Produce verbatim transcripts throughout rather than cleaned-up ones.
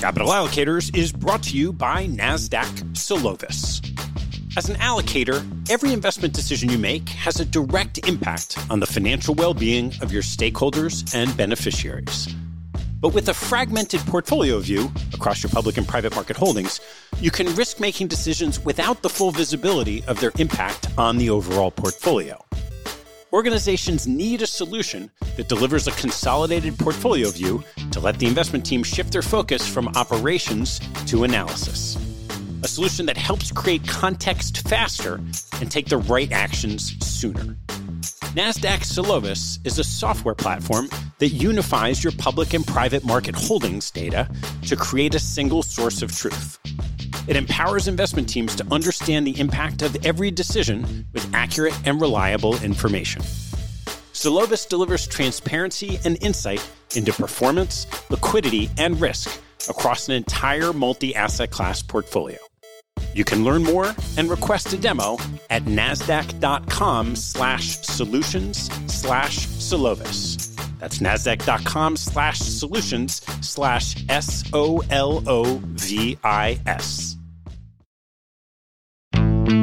Capital Allocators is brought to you by Nasdaq Solovis. As an allocator, every investment decision you make has a direct impact on the financial well-being of your stakeholders and beneficiaries. But with a fragmented portfolio view across your public and private market holdings, you can risk making decisions without the full visibility of their impact on the overall portfolio. Organizations need a solution that delivers a consolidated portfolio view to let the investment team shift their focus from operations to analysis. A solution that helps create context faster and take the right actions sooner. Nasdaq Solovis is a software platform that unifies your public and private market holdings data to create a single source of truth. It empowers investment teams to understand the impact of every decision with accurate and reliable information. Solovis delivers transparency and insight into performance, liquidity, and risk across an entire multi-asset class portfolio. You can learn more and request a demo at nasdaq.com slash solutions slash Solovis. That's nasdaq.com slash solutions slash S O L O V I S.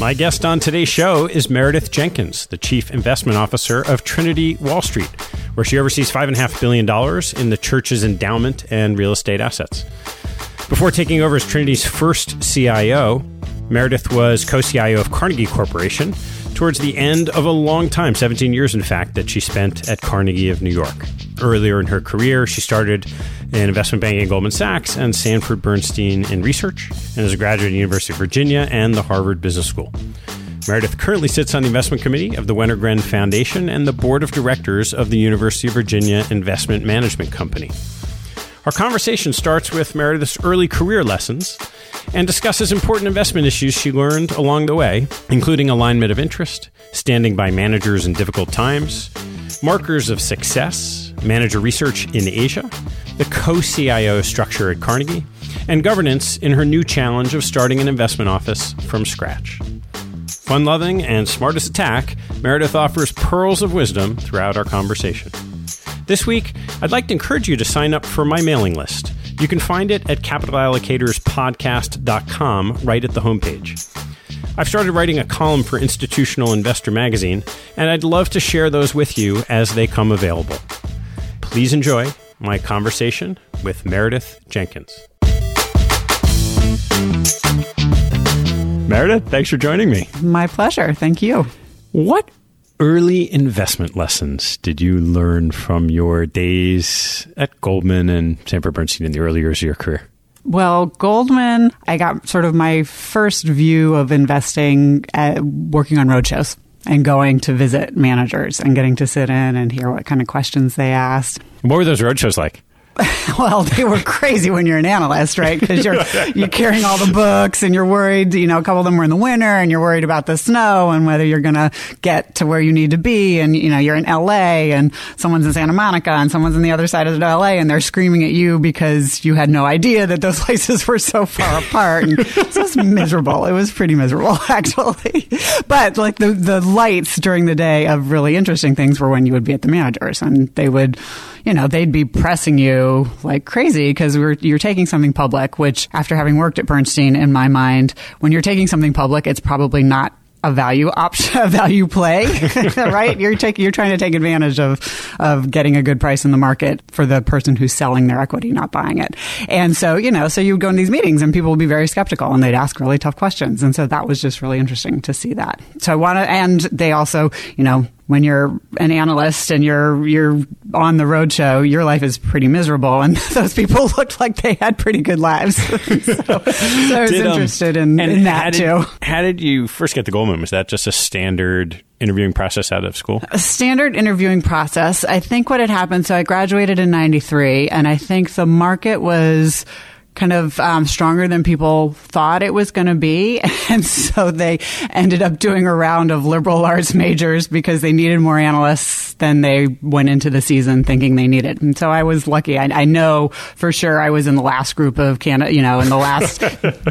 My guest on today's show is Meredith Jenkins, the Chief Investment Officer of Trinity Wall Street, where she oversees five point five billion dollars in the church's endowment and real estate assets. Before taking over as Trinity's first C I O, Meredith was co-C I O of Carnegie Corporation towards the end of a long time, seventeen years in fact, that she spent at Carnegie of New York. Earlier in her career, she started in investment banking at Goldman Sachs and Sanford Bernstein in research, and is a graduate of the University of Virginia and the Harvard Business School. Meredith currently sits on the investment committee of the Wenner-Gren Foundation and the board of directors of the University of Virginia Investment Management Company. Our conversation starts with Meredith's early career lessons and discusses important investment issues she learned along the way, including alignment of interest, standing by managers in difficult times, markers of success, manager research in Asia, the co-C I O structure at Carnegie, and governance in her new challenge of starting an investment office from scratch. Fun-loving and smart as a tack, Meredith offers pearls of wisdom throughout our conversation. This week, I'd like to encourage you to sign up for my mailing list. You can find it at capital allocators podcast dot com, right at the homepage. I've started writing a column for Institutional Investor magazine, and I'd love to share those with you as they come available. Please enjoy my conversation with Meredith Jenkins. Meredith, thanks for joining me. My pleasure. Thank you. What early investment lessons did you learn from your days at Goldman and Sanford Bernstein in the early years of your career? Well, Goldman, I got sort of my first view of investing at working on roadshows and going to visit managers and getting to sit in and hear what kind of questions they asked. What were those roadshows like? Well, they were crazy when you're an analyst, right? Because you're you're carrying all the books and you're worried, you know, a couple of them were in the winter and you're worried about the snow and whether you're going to get to where you need to be. And, you know, you're in L A and someone's in Santa Monica and someone's on the other side of L A and they're screaming at you because you had no idea that those places were so far apart. And so it was miserable. It was pretty miserable, actually. But like the, the lights during the day of really interesting things were when you would be at the managers and they would, you know, they'd be pressing you like crazy because we're you're taking something public, which after having worked at Bernstein, in my mind, when you're taking something public, it's probably not a value option, a value play, right? You're taking, you're trying to take advantage of, of getting a good price in the market for the person who's selling their equity, not buying it. And so, you know, so you would go in these meetings and people would be very skeptical and they'd ask really tough questions. And so that was just really interesting to see that. So I want to, and they also, you know, when you're an analyst and you're you're on the roadshow, your life is pretty miserable, and those people looked like they had pretty good lives. so, so I was Did, um, interested in, in that how did, too. How did you first get to Goldman? Was that just a standard interviewing process out of school? Standard interviewing process. I think what had happened, so I graduated in ninety-three, and I think the market was kind of um, stronger than people thought it was going to be. And so they ended up doing a round of liberal arts majors because they needed more analysts than they went into the season thinking they needed. And so I was lucky. I, I know for sure I was in the last group of candidates, you know, in the last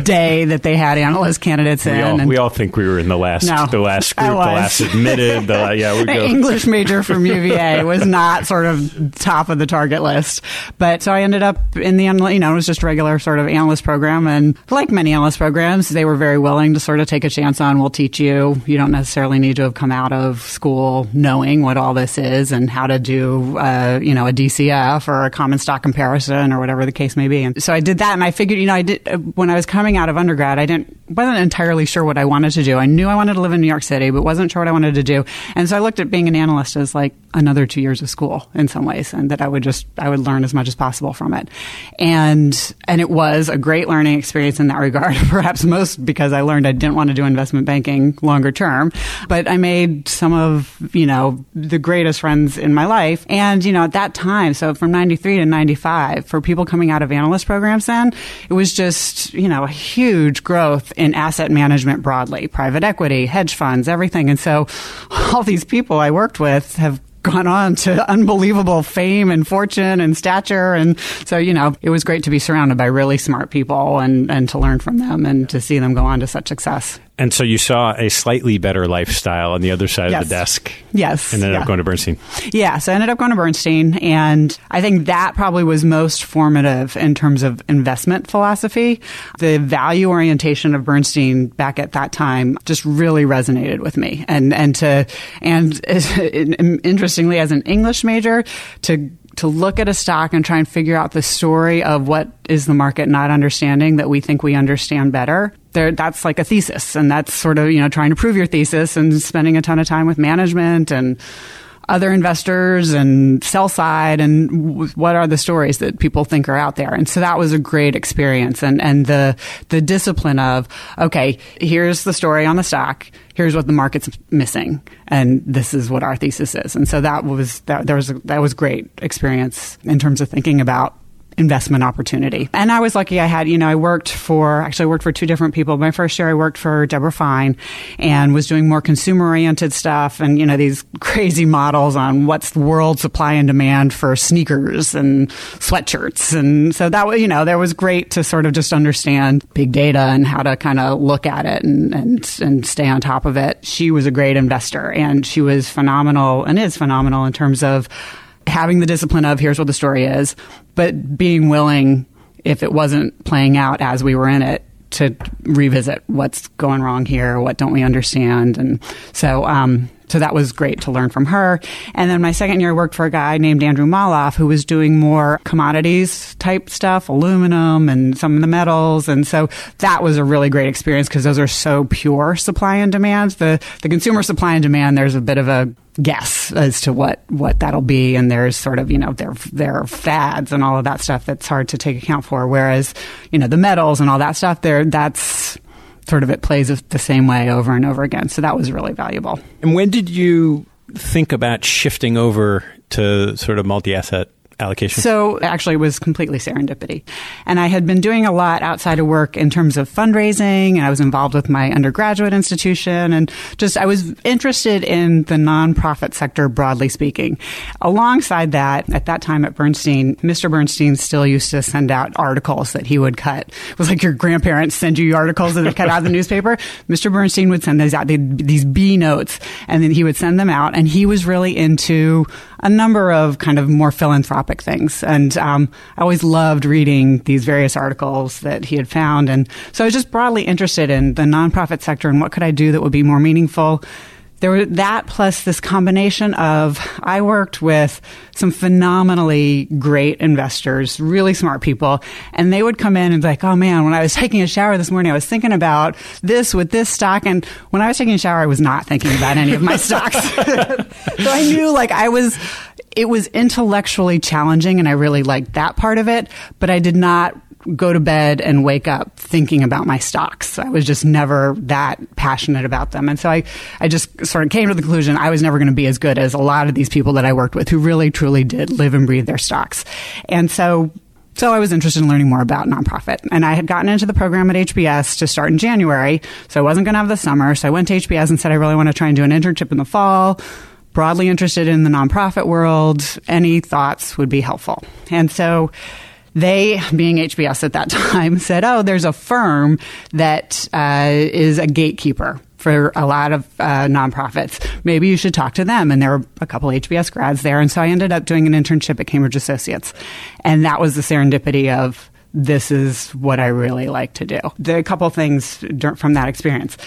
day that they had analyst candidates we in. All, and we all think we were in the last no, the last group, the last admitted. The, yeah, we go. English major from U V A was not sort of top of the target list. But so I ended up in the, you know, it was just regular sort of analyst program, and like many analyst programs, they were very willing to sort of take a chance on, we'll teach you. You don't necessarily need to have come out of school knowing what all this is and how to do, uh, you know, a D C F or a common stock comparison or whatever the case may be. And so I did that, and I figured, you know, I did when I was coming out of undergrad, I didn't wasn't entirely sure what I wanted to do. I knew I wanted to live in New York City, but wasn't sure what I wanted to do. And so I looked at being an analyst as like another two years of school in some ways, and that I would just I would learn as much as possible from it. And and it was a great learning experience in that regard, perhaps most because I learned I didn't want to do investment banking longer term. But I made some of, you know, the greatest friends in my life. And, you know, at that time, so from ninety-three to ninety-five, for people coming out of analyst programs then, it was just, you know, a huge growth in asset management broadly, private equity, hedge funds, everything. And so all these people I worked with have gone on to unbelievable fame and fortune and stature. And so, you know, it was great to be surrounded by really smart people and, and to learn from them and to see them go on to such success. And so you saw a slightly better lifestyle on the other side yes. of the desk. Yes. And ended yeah. up going to Bernstein. Yeah. So I ended up going to Bernstein. And I think that probably was most formative in terms of investment philosophy. The value orientation of Bernstein back at that time just really resonated with me. And, and to, and interestingly, as an English major, to to look at a stock and try and figure out the story of what is the market not understanding that we think we understand better. There, that's like a thesis. And that's sort of, you know, trying to prove your thesis and spending a ton of time with management and other investors and sell side and what are the stories that people think are out there. And so that was a great experience. And, and the, the discipline of, okay, here's the story on the stock. Here's what the market's missing. And this is what our thesis is. And so that was, that, there was, a, that was great experience in terms of thinking about investment opportunity. And I was lucky I had, you know, I worked for, actually I worked for two different people. My first year I worked for Deborah Fine and was doing more consumer-oriented stuff and, you know, these crazy models on what's the world supply and demand for sneakers and sweatshirts. And so that, you know, there was great to sort of just understand big data and how to kind of look at it and, and, and stay on top of it. She was a great investor and she was phenomenal and is phenomenal in terms of having the discipline of here's what the story is, but being willing, if it wasn't playing out as we were in it, to revisit what's going wrong here, what don't we understand. And so um, so that was great to learn from her. And then my second year I worked for a guy named Andrew Maloff, who was doing more commodities type stuff, aluminum and some of the metals. And so that was a really great experience because those are so pure supply and demand. The, the consumer supply and demand, there's a bit of a guess as to what, what that'll be. And there's sort of, you know, there, there are fads and all of that stuff that's hard to take account for. Whereas, you know, the metals and all that stuff there, that's sort of, it plays the same way over and over again. So that was really valuable. And when did you think about shifting over to sort of multi-asset allocation? So actually it was completely serendipity. And I had been doing a lot outside of work in terms of fundraising, and I was involved with my undergraduate institution, and just I was interested in the nonprofit sector, broadly speaking. Alongside that, at that time at Bernstein, Mister Bernstein still used to send out articles that he would cut. It was like your grandparents send you articles that they cut out of the newspaper. Mister Bernstein would send those out, these B notes, and then he would send them out, and he was really into a number of kind of more philanthropic things. And um, I always loved reading these various articles that he had found. And so I was just broadly interested in the nonprofit sector and what could I do that would be more meaningful. There were that plus this combination of I worked with some phenomenally great investors, really smart people, and they would come in and be like, oh man, when I was taking a shower this morning, I was thinking about this with this stock. And when I was taking a shower, I was not thinking about any of my stocks. So I knew like I was, it was intellectually challenging and I really liked that part of it, but I did not go to bed and wake up thinking about my stocks. I was just never that passionate about them. And so I, I just sort of came to the conclusion I was never going to be as good as a lot of these people that I worked with who really, truly did live and breathe their stocks. And so So I was interested in learning more about nonprofit. And I had gotten into the program at H B S to start in January. So I wasn't going to have the summer. So I went to H B S and said, I really want to try and do an internship in the fall. Broadly interested in the nonprofit world. Any thoughts would be helpful. And so they, being H B S at that time, said, oh, there's a firm that uh, is a gatekeeper for a lot of uh, nonprofits. Maybe you should talk to them. And there were a couple H B S grads there. And so I ended up doing an internship at Cambridge Associates. And that was the serendipity of this is what I really like to do. There are a couple things from that experience.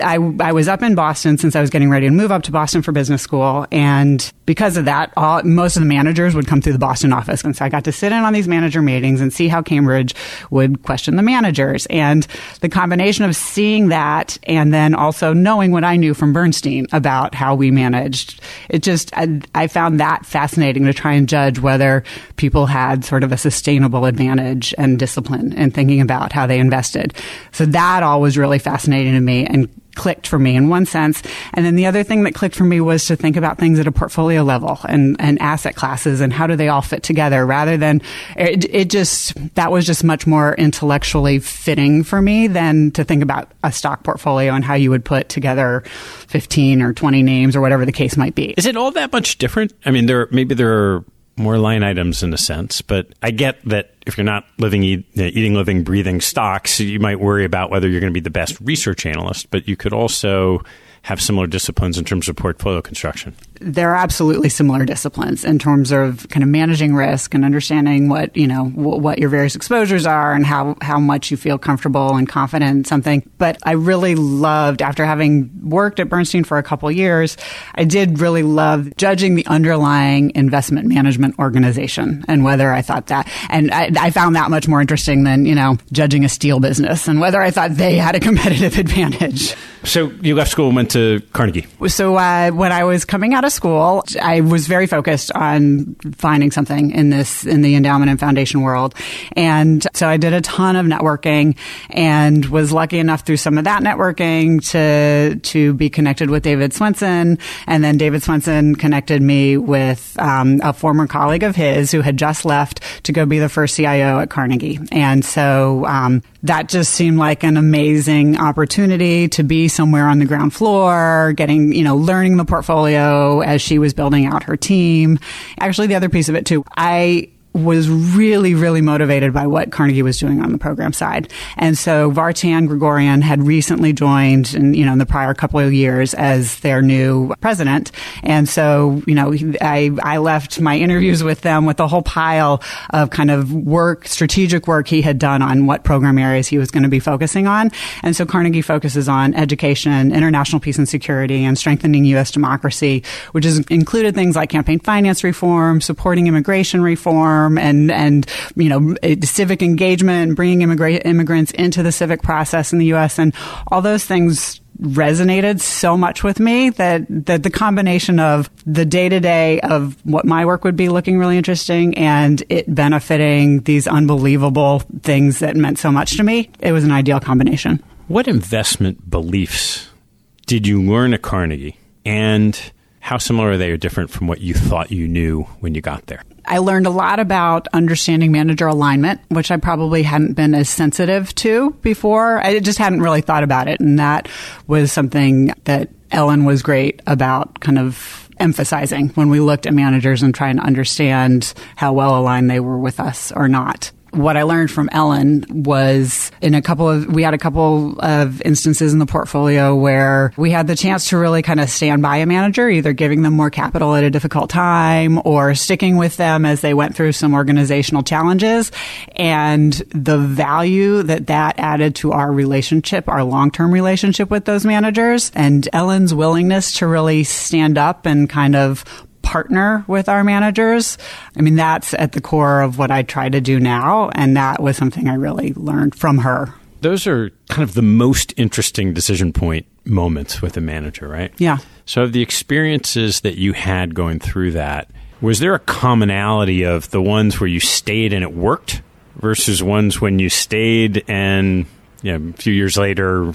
I, I was up in Boston since I was getting ready to move up to Boston for business school. And because of that, all, most of the managers would come through the Boston office. And so I got to sit in on these manager meetings and see how Cambridge would question the managers. And the combination of seeing that and then also knowing what I knew from Bernstein about how we managed, it just, I, I found that fascinating to try and judge whether people had sort of a sustainable advantage and discipline and thinking about how they invested. So that all was really fascinating to me and clicked for me in one sense. And then the other thing that clicked for me was to think about things at a portfolio level and, and asset classes and how do they all fit together rather than it, it just, that was just much more intellectually fitting for me than to think about a stock portfolio and how you would put together fifteen or twenty names or whatever the case might be. Is it all that much different? I mean, there maybe there are more line items in a sense, but I get that if you're not living, eat, eating, living, breathing stocks, you might worry about whether you're going to be the best research analyst, but you could also have similar disciplines in terms of portfolio construction. There are absolutely similar disciplines in terms of kind of managing risk and understanding what, you know, w- what your various exposures are and how, how much you feel comfortable and confident in something. But I really loved, after having worked at Bernstein for a couple years, I did really love judging the underlying investment management organization and whether I thought that. And I, I found that much more interesting than, you know, judging a steel business and whether I thought they had a competitive advantage. So you left school and went to Carnegie. So uh, when I was coming out of school, I was very focused on finding something in this in the endowment and foundation world. And so I did a ton of networking and was lucky enough through some of that networking to to be connected with David Swensen. And then David Swensen connected me with um, a former colleague of his who had just left to go be the first C I O at Carnegie. And so um, that just seemed like an amazing opportunity to be somewhere on the ground floor, getting, you know, learning the portfolio as she was building out her team. Actually, the other piece of it, too, I was really, really motivated by what Carnegie was doing on the program side. And so Vartan Gregorian had recently joined in, you know, in the prior couple of years as their new president. And so, you know, I, I left my interviews with them with a whole pile of kind of work, strategic work he had done on what program areas he was going to be focusing on. And so Carnegie focuses on education, international peace and security, and strengthening U S democracy, which has included things like campaign finance reform, supporting immigration reform, and, and you know, civic engagement, bringing immigra- immigrants into the civic process in the U S and all those things resonated so much with me that, that the combination of the day-to-day of what my work would be looking really interesting and it benefiting these unbelievable things that meant so much to me, it was an ideal combination. What investment beliefs did you learn at Carnegie, and how similar are they or different from what you thought you knew when you got there? I learned a lot about understanding manager alignment, which I probably hadn't been as sensitive to before. I just hadn't really thought about it. And that was something that Ellen was great about kind of emphasizing when we looked at managers and trying to understand how well aligned they were with us or not. What I learned from Ellen was in a couple of, we had a couple of instances in the portfolio where we had the chance to really kind of stand by a manager, either giving them more capital at a difficult time or sticking with them as they went through some organizational challenges. And the value that that added to our relationship, our long-term relationship with those managers, and Ellen's willingness to really stand up and kind of partner with our managers. I mean, that's at the core of what I try to do now. And that was something I really learned from her. Those are kind of the most interesting decision point moments with a manager, right? Yeah. So of the experiences that you had going through that, was there a commonality of the ones where you stayed and it worked versus ones when you stayed and, you know, a few years later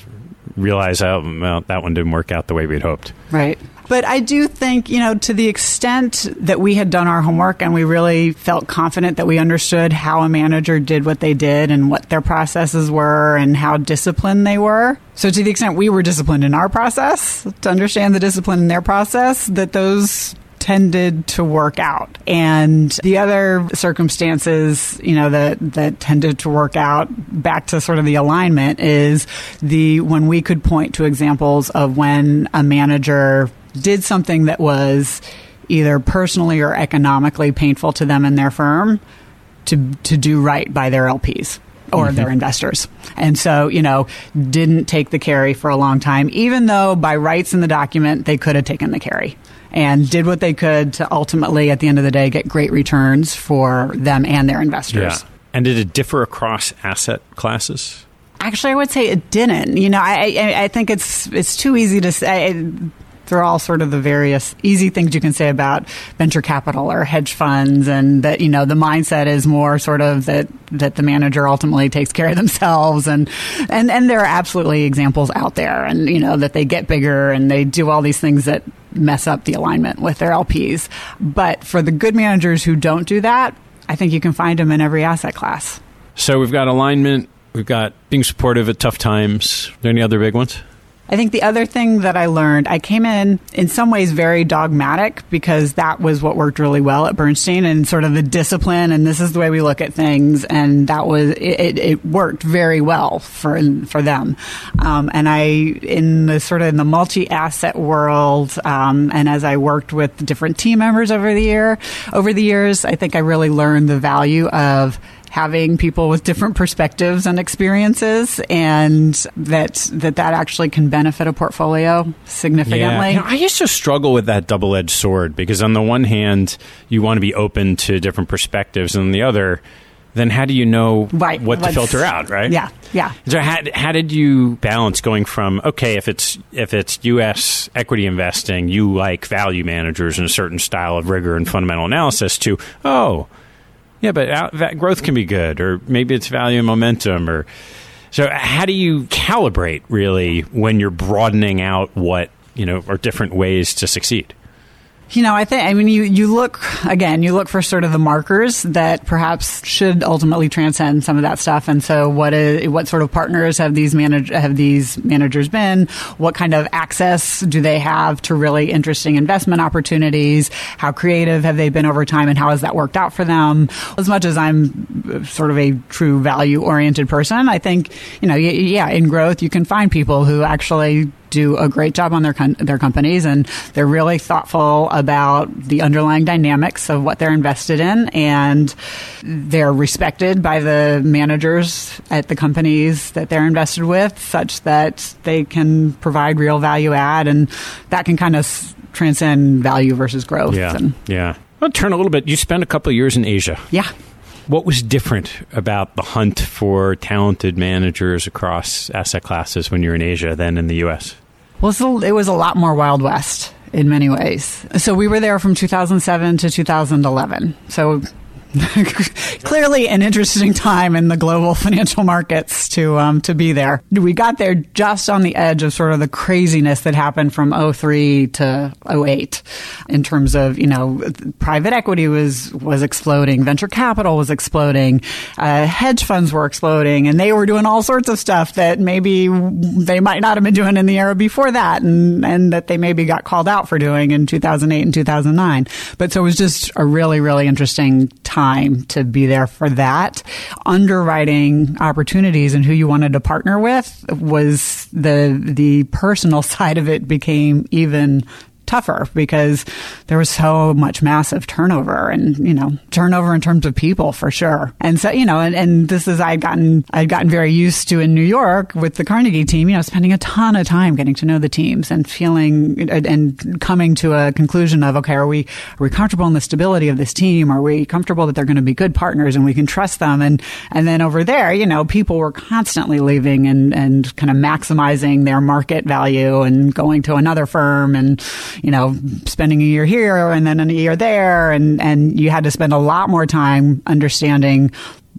realize, oh, well, that one didn't work out the way we'd hoped. Right. But I do think, you know, to the extent that we had done our homework and we really felt confident that we understood how a manager did what they did and what their processes were and how disciplined they were. So to the extent we were disciplined in our process, to understand the discipline in their process, that those tended to work out. And the other circumstances, you know, that, that tended to work out, back to sort of the alignment, is the when we could point to examples of when a manager did something that was either personally or economically painful to them and their firm to to do right by their L Ps or mm-hmm. their investors. And so, you know, didn't take the carry for a long time, even though by rights in the document, they could have taken the carry. And did what they could to ultimately, at the end of the day, get great returns for them and their investors. Yeah. And did it differ across asset classes? Actually, I would say it didn't. You know, I I, I think it's it's too easy to say. They're all sort of the various easy things you can say about venture capital or hedge funds, and that, you know, the mindset is more sort of that that the manager ultimately takes care of themselves, and and and there are absolutely examples out there, and, you know, that they get bigger and they do all these things that mess up the alignment with their L Ps. But for the good managers who don't do that, I think you can find them in every asset class. So we've got alignment, we've got being supportive at tough times. Are there any other big ones? I think the other thing that I learned, I came in in some ways very dogmatic, because that was what worked really well at Bernstein, and sort of the discipline, and this is the way we look at things, and that was it, it worked very well for for them. Um, and I, in the sort of in the multi-asset world, um, and as I worked with different team members over the year, over the years, I think I really learned the value of having people with different perspectives and experiences, and that that, that actually can benefit a portfolio significantly. Yeah. You know, I used to struggle with that double-edged sword, because on the one hand, you want to be open to different perspectives, and on the other, then how do you know right. what Let's, to filter out, right? Yeah, yeah. So how, how did you balance going from, okay, if it's if it's U S equity investing, you like value managers and a certain style of rigor and fundamental analysis, to, oh, yeah, but out, that growth can be good, or maybe it's value and momentum. Or so, how do you calibrate really when you're broadening out what, you know, are different ways to succeed? You know, I think, I mean, you, you look, again, you look for sort of the markers that perhaps should ultimately transcend some of that stuff. And so what is, what sort of partners have these manage, have these managers been? What kind of access do they have to really interesting investment opportunities? How creative have they been over time, and how has that worked out for them? As much as I'm sort of a true value-oriented person, I think, you know, yeah, in growth, you can find people who actually do a great job on their com- their companies, and they're really thoughtful about the underlying dynamics of what they're invested in, and they're respected by the managers at the companies that they're invested with, such that they can provide real value add, and that can kind of s- transcend value versus growth. Yeah, and, yeah. I'll turn a little bit. You spent a couple of years in Asia. Yeah. What was different about the hunt for talented managers across asset classes when you're in Asia than in the U S? Well, it was a lot more Wild West in many ways. So we were there from two thousand seven to two thousand eleven. So clearly an interesting time in the global financial markets to um, to be there. We got there just on the edge of sort of the craziness that happened from oh three to oh eight in terms of, you know, private equity was, was exploding. Venture capital was exploding. Uh, hedge funds were exploding. And they were doing all sorts of stuff that maybe they might not have been doing in the era before that, and, and that they maybe got called out for doing in two thousand eight and two thousand nine. But so it was just a really, really interesting time. Time to be there for that. Underwriting opportunities and who you wanted to partner with was the the personal side of it became even tougher, because there was so much massive turnover, and, you know, turnover in terms of people for sure. And so, you know, and, and this is, I'd gotten, I'd gotten very used to in New York with the Carnegie team, you know, spending a ton of time getting to know the teams and feeling and coming to a conclusion of, okay, are we, are we comfortable in the stability of this team? Are we comfortable that they're going to be good partners and we can trust them? And, and then over there, you know, people were constantly leaving and, and kind of maximizing their market value and going to another firm and, you know, spending a year here and then a year there, and, and you had to spend a lot more time understanding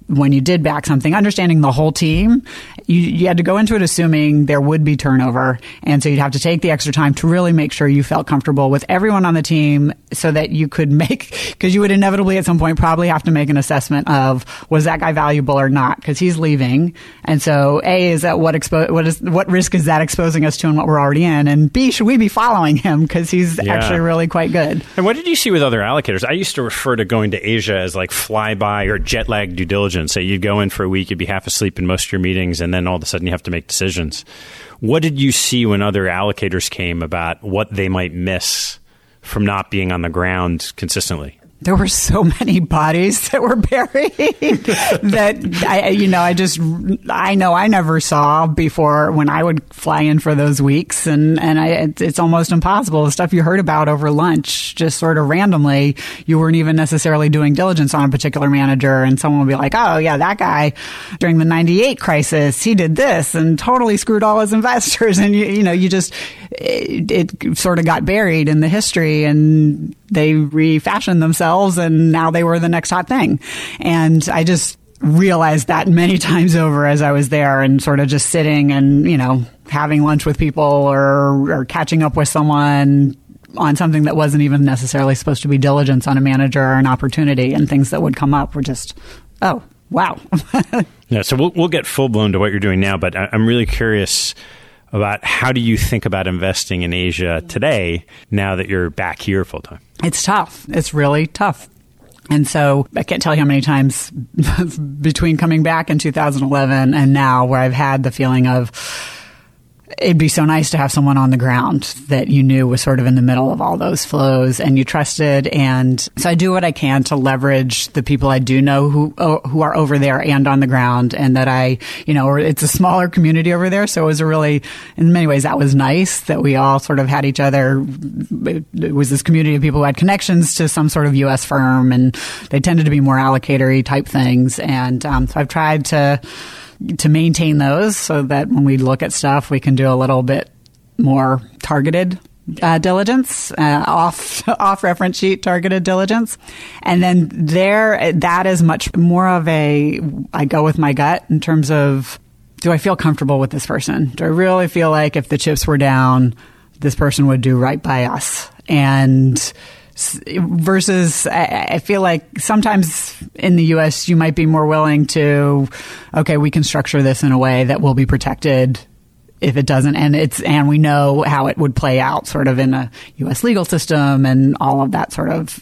when you did back something, understanding the whole team, you, you had to go into it assuming there would be turnover. And so you'd have to take the extra time to really make sure you felt comfortable with everyone on the team so that you could make, because you would inevitably at some point probably have to make an assessment of, was that guy valuable or not? Because he's leaving. And so A, is that what expo- what is what risk is that exposing us to and what we're already in? And B, should we be following him? Because he's yeah. actually really quite good. And what did you see with other allocators? I used to refer to going to Asia as like flyby or jet lag due diligence. So you'd go in for a week, you'd be half asleep in most of your meetings, and then all of a sudden you have to make decisions. What did you see when other allocators came about what they might miss from not being on the ground consistently? There were so many bodies that were buried that, I, you know, I just, I know I never saw before when I would fly in for those weeks. And, and I, it, it's almost impossible. The stuff you heard about over lunch, just sort of randomly, you weren't even necessarily doing diligence on a particular manager. And someone would be like, oh, yeah, that guy during the ninety-eight crisis, he did this and totally screwed all his investors. And, you, you know, you just, it, it sort of got buried in the history and they refashioned themselves. And now they were the next hot thing. And I just realized that many times over as I was there and sort of just sitting and, you know, having lunch with people or, or catching up with someone on something that wasn't even necessarily supposed to be diligence on a manager or an opportunity, and things that would come up were just, oh, wow. Yeah. So we'll, we'll get full blown to what you're doing now, but I'm really curious about how do you think about investing in Asia today now that you're back here full time? It's tough. It's really tough. And so I can't tell you how many times between coming back in two thousand eleven and now where I've had the feeling of it'd be so nice to have someone on the ground that you knew was sort of in the middle of all those flows and you trusted. And so I do what I can to leverage the people I do know who who are over there and on the ground, and that I, you know, or it's a smaller community over there. So it was a really, in many ways, that was nice that we all sort of had each other. It was this community of people who had connections to some sort of U S firm, and they tended to be more allocator-y type things. And um, so I've tried to... to maintain those so that when we look at stuff, we can do a little bit more targeted uh, diligence, uh, off off reference sheet targeted diligence. And then there, that is much more of a, I go with my gut in terms of, do I feel comfortable with this person? Do I really feel like if the chips were down, this person would do right by us? And versus, I, I feel like sometimes in the U S you might be more willing to, okay, we can structure this in a way that will be protected if it doesn't, and it's and we know how it would play out, sort of in a U S legal system and all of that, sort of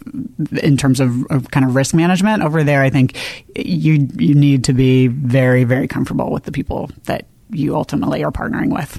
in terms of, of kind of risk management. Over there, I think you you need to be very, very comfortable with the people that you ultimately are partnering with.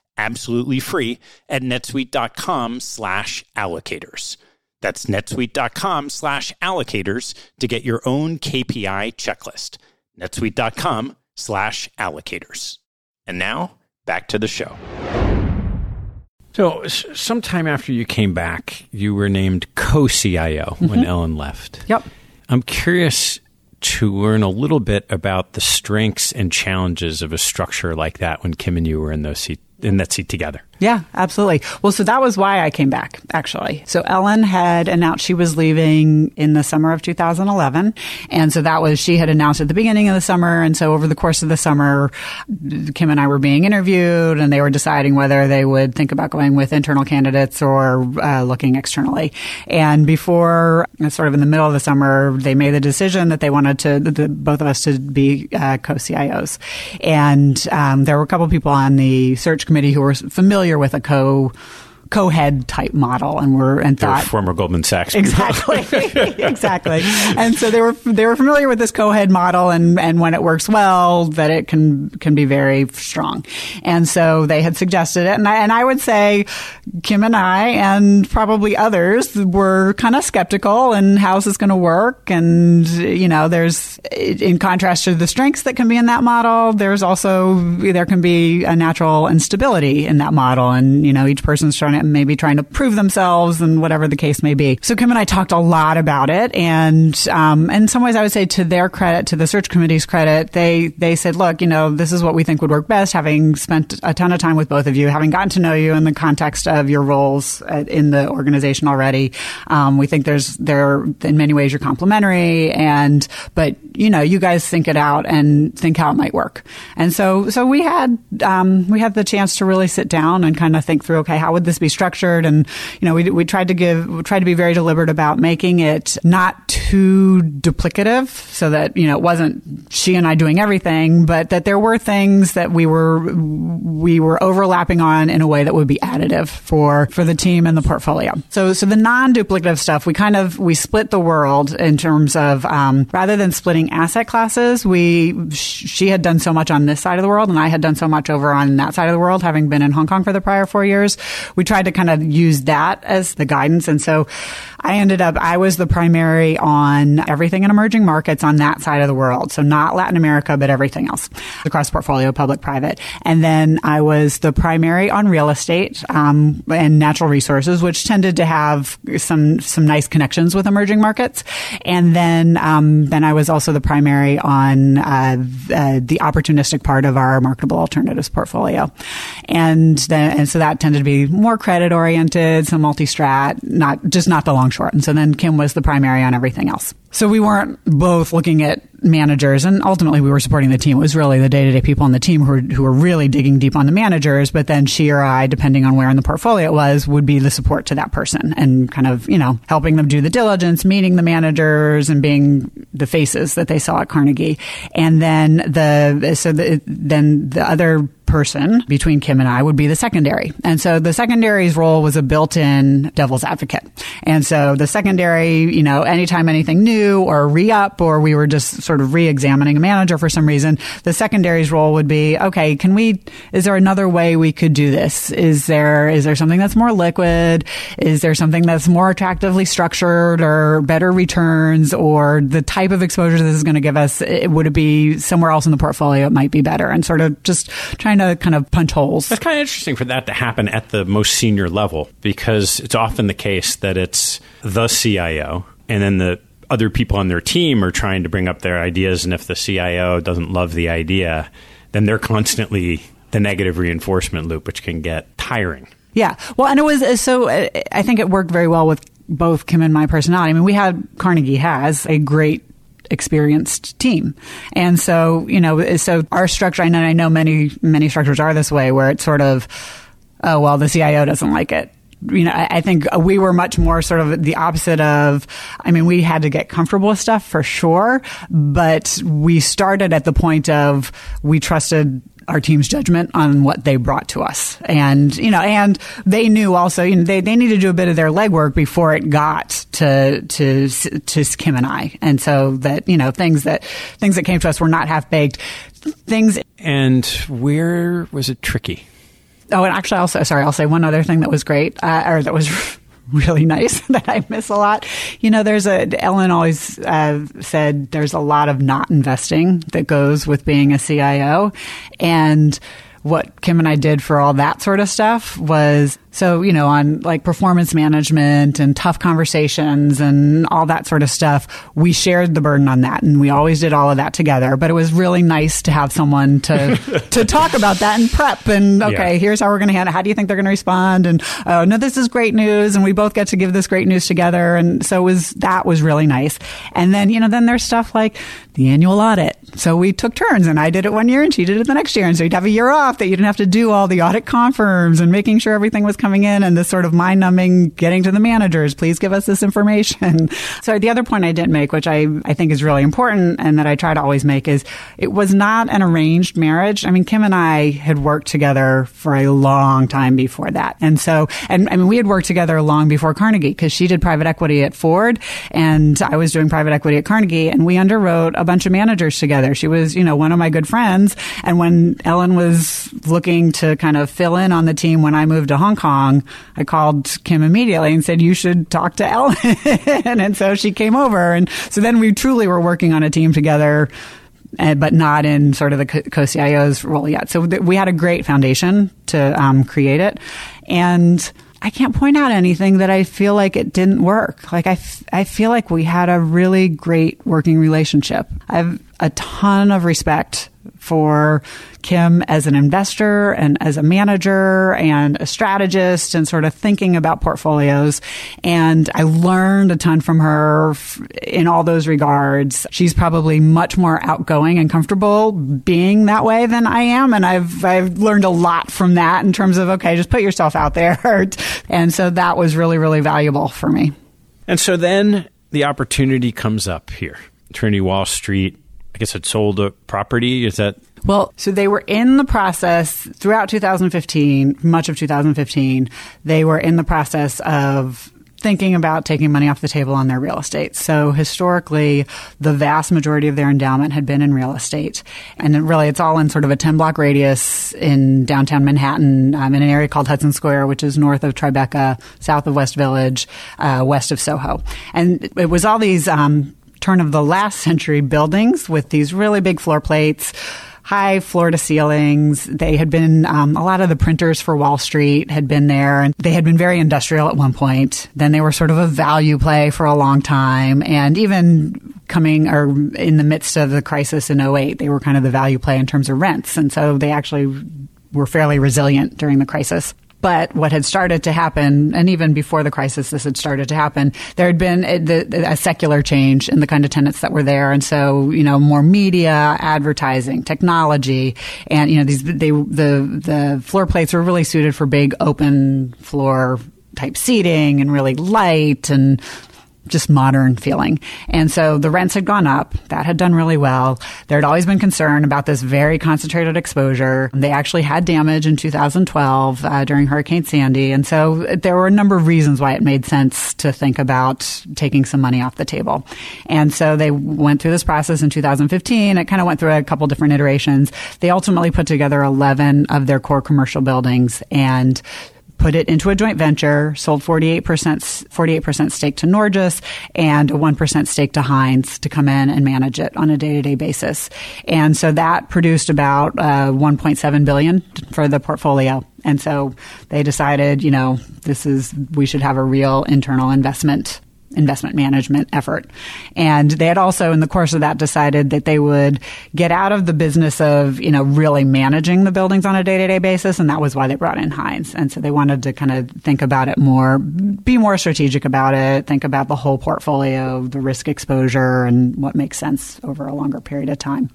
Absolutely free at netsuite.com slash allocators. That's netsuite.com slash allocators to get your own K P I checklist. netsuite.com slash allocators. And now back to the show. So sometime after you came back, you were named co-C I O mm-hmm. when Ellen left. Yep. I'm curious to learn a little bit about the strengths and challenges of a structure like that when Kim and you were in those seats. in that seat together. Yeah, absolutely. Well, so that was why I came back, actually. So Ellen had announced she was leaving in the summer of two thousand eleven. And so that was, she had announced at the beginning of the summer. And so over the course of the summer, Kim and I were being interviewed and they were deciding whether they would think about going with internal candidates or uh, looking externally. And before, sort of in the middle of the summer, they made the decision that they wanted to, the, both of us to be uh, co-C I Os. And um, there were a couple of people on the search committee who were familiar with a co co-head type model, and were and They're thought former Goldman Sachs people. Exactly, exactly. And so they were they were familiar with this co-head model, and, and when it works well, that it can can be very strong. And so they had suggested it, and I, and I would say Kim and I and probably others were kind of skeptical. And how's this going to work? And you know, there's, in contrast to the strengths that can be in that model, there's also there can be a natural instability in that model, and you know, each person's trying to. And maybe trying to prove themselves and whatever the case may be. So Kim and I talked a lot about it. And um, in some ways, I would say to their credit, to the search committee's credit, they they said, look, you know, this is what we think would work best, having spent a ton of time with both of you, having gotten to know you in the context of your roles at, in the organization already. Um, we think there's there in many ways you're complementary. And but, you know, you guys think it out and think how it might work. And so so we had um, we had the chance to really sit down and kind of think through, OK, how would this be structured? And, you know, we we tried to give, we tried to be very deliberate about making it not too duplicative so that, you know, it wasn't she and I doing everything, but that there were things that we were, we were overlapping on in a way that would be additive for, for the team and the portfolio. So, so the non-duplicative stuff, we kind of, we split the world in terms of, um, rather than splitting asset classes, we, she had done so much on this side of the world and I had done so much over on that side of the world, having been in Hong Kong for the prior four years. We tried to kind of use that as the guidance. And so I ended up, I was the primary on everything in emerging markets on that side of the world. So not Latin America, but everything else across portfolio, public, private. And then I was the primary on real estate um, and natural resources, which tended to have some some nice connections with emerging markets. And then, um, then I was also the primary on uh, the, the opportunistic part of our marketable alternatives portfolio. And, then, and so that tended to be more credit oriented, some multi-strat, not just not the long short. And so then Kim was the primary on everything else. So we weren't both looking at managers, and ultimately we were supporting the team. It was really the day-to-day people on the team who were, who were really digging deep on the managers, but then she or I, depending on where in the portfolio it was, would be the support to that person and kind of, you know, helping them do the diligence, meeting the managers and being the faces that they saw at Carnegie. And then the, so the, then the other person between Kim and I would be the secondary. And so the secondary's role was a built-in devil's advocate. And so the secondary, you know, anytime anything new or re-up or we were just sort of re-examining a manager for some reason, the secondary's role would be, okay, can we, is there another way we could do this? Is there, is there something that's more liquid? Is there something that's more attractively structured or better returns or the type of exposure this is going to give us? It, would it be somewhere else in the portfolio? It might be better. And sort of just trying to kind of punch holes. That's kind of interesting for that to happen at the most senior level, because it's often the case that it's the C I O and then the other people on their team are trying to bring up their ideas. And if the C I O doesn't love the idea, then they're constantly the negative reinforcement loop, which can get tiring. Yeah. Well, and it was so I think it worked very well with both Kim and my personality. I mean, we had Carnegie has a great experienced team. And so, you know, so our structure, and I know many, many structures are this way where it's sort of, oh, well, the C I O doesn't like it. You know, I think we were much more sort of the opposite of, I mean, we had to get comfortable with stuff for sure, but we started at the point of we trusted our team's judgment on what they brought to us. And, you know, and they knew also, you know, they, they needed to do a bit of their legwork before it got to, to, to Kim and I. And so that, you know, things that, things that came to us were not half baked things. And where was it tricky? Oh, and actually also, sorry, I'll say one other thing that was great, uh, or that was really nice that I miss a lot. You know, there's a, Ellen always uh, said there's a lot of not investing that goes with being a C I O. And what Kim and I did for all that sort of stuff was, so, you know, on like performance management and tough conversations and all that sort of stuff, we shared the burden on that. And we always did all of that together. But it was really nice to have someone to to talk about that and prep. And, okay, yeah. here's how we're going to handle it. How do you think they're going to respond? And, oh, no, this is great news. And we both get to give this great news together. And so it was that was really nice. And then, you know, then there's stuff like the annual audit. So we took turns, and I did it one year and she did it the next year. And so you'd have a year off that you didn't have to do all the audit confirms and making sure everything was coming in and this sort of mind-numbing getting to the managers, please give us this information. So the other point I didn't make, which I, I think is really important and that I try to always make, is it was not an arranged marriage. I mean, Kim and I had worked together for a long time before that. And so, and I mean, we had worked together long before Carnegie because she did private equity at Ford and I was doing private equity at Carnegie, and we underwrote a bunch of managers together. She was, you know, one of my good friends. And when Ellen was looking to kind of fill in on the team when I moved to Hong Kong, I called Kim immediately and said, you should talk to Ellen. And so she came over. And so then we truly were working on a team together, but not in sort of the co-C I O's role yet. So we had a great foundation to um, create it. And I can't point out anything that I feel like it didn't work. Like I, f- I feel like we had a really great working relationship. I have a ton of respect for Kim as an investor and as a manager and a strategist and sort of thinking about portfolios. And I learned a ton from her in all those regards. She's probably much more outgoing and comfortable being that way than I am. And I've, I've learned a lot from that in terms of, okay, just put yourself out there. And so that was really, really valuable for me. And so then the opportunity comes up here. Trinity Wall Street, I guess it sold a property. Is that? Well, so they were in the process throughout two thousand fifteen, much of two thousand fifteen, they were in the process of thinking about taking money off the table on their real estate. So historically, the vast majority of their endowment had been in real estate. And it really, it's all in sort of a ten block radius in downtown Manhattan, um, in an area called Hudson Square, which is north of Tribeca, south of West Village, uh, west of Soho. And it was all these um turn of the last century buildings with these really big floor plates, high floor to ceilings. They had been, um, a lot of the printers for Wall Street had been there, and they had been very industrial at one point. Then they were sort of a value play for a long time. And even coming or in the midst of the crisis in oh eight, they were kind of the value play in terms of rents. And so they actually were fairly resilient during the crisis. But what had started to happen, and even before the crisis, this had started to happen, there had been a, a secular change in the kind of tenants that were there. And so, you know, more media, advertising, technology, and, you know, these they the the floor plates were really suited for big open floor type seating and really light and just modern feeling. And so the rents had gone up. That had done really well. There had always been concern about this very concentrated exposure. They actually had damage in two thousand twelve uh, during Hurricane Sandy. And so there were a number of reasons why it made sense to think about taking some money off the table. And so they went through this process in two thousand fifteen. It kind of went through a couple different iterations. They ultimately put together eleven of their core commercial buildings and put it into a joint venture, sold forty-eight percent stake to Norges and a one percent stake to Hines to come in and manage it on a day-to-day basis. And so that produced about uh, one point seven billion dollars for the portfolio. And so they decided, you know, this is, we should have a real internal investment investment management effort. And they had also, in the course of that, decided that they would get out of the business of, you know, really managing the buildings on a day-to-day basis. And that was why they brought in Hines. And so they wanted to kind of think about it more, be more strategic about it, think about the whole portfolio, the risk exposure, and what makes sense over a longer period of time.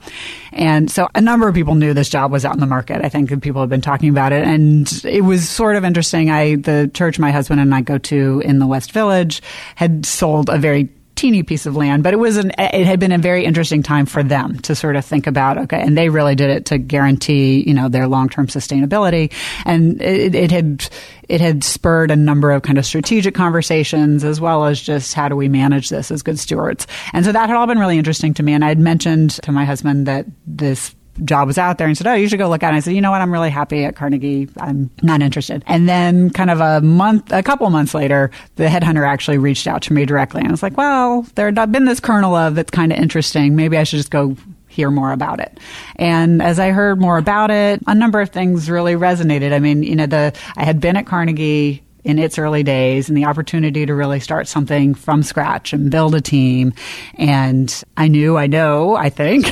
And so a number of people knew this job was out in the market. I think people have been talking about it. And it was sort of interesting. I, the church my husband and I go to in the West Village had sold a very teeny piece of land, but it was an, it had been a very interesting time for them to sort of think about, okay, and they really did it to guarantee, you know, their long-term sustainability. And it, it had, it had spurred a number of kind of strategic conversations as well as just how do we manage this as good stewards. And so that had all been really interesting to me. And I had mentioned to my husband that this job was out there and said, oh, you should go look at it. I said, you know what? I'm really happy at Carnegie. I'm not interested. And then kind of a month, a couple months later, the headhunter actually reached out to me directly. And I was like, well, there had been this kernel of that's kind of interesting. Maybe I should just go hear more about it. And as I heard more about it, a number of things really resonated. I mean, you know, the I had been at Carnegie in its early days, and the opportunity to really start something from scratch and build a team. And I knew, I know, I think,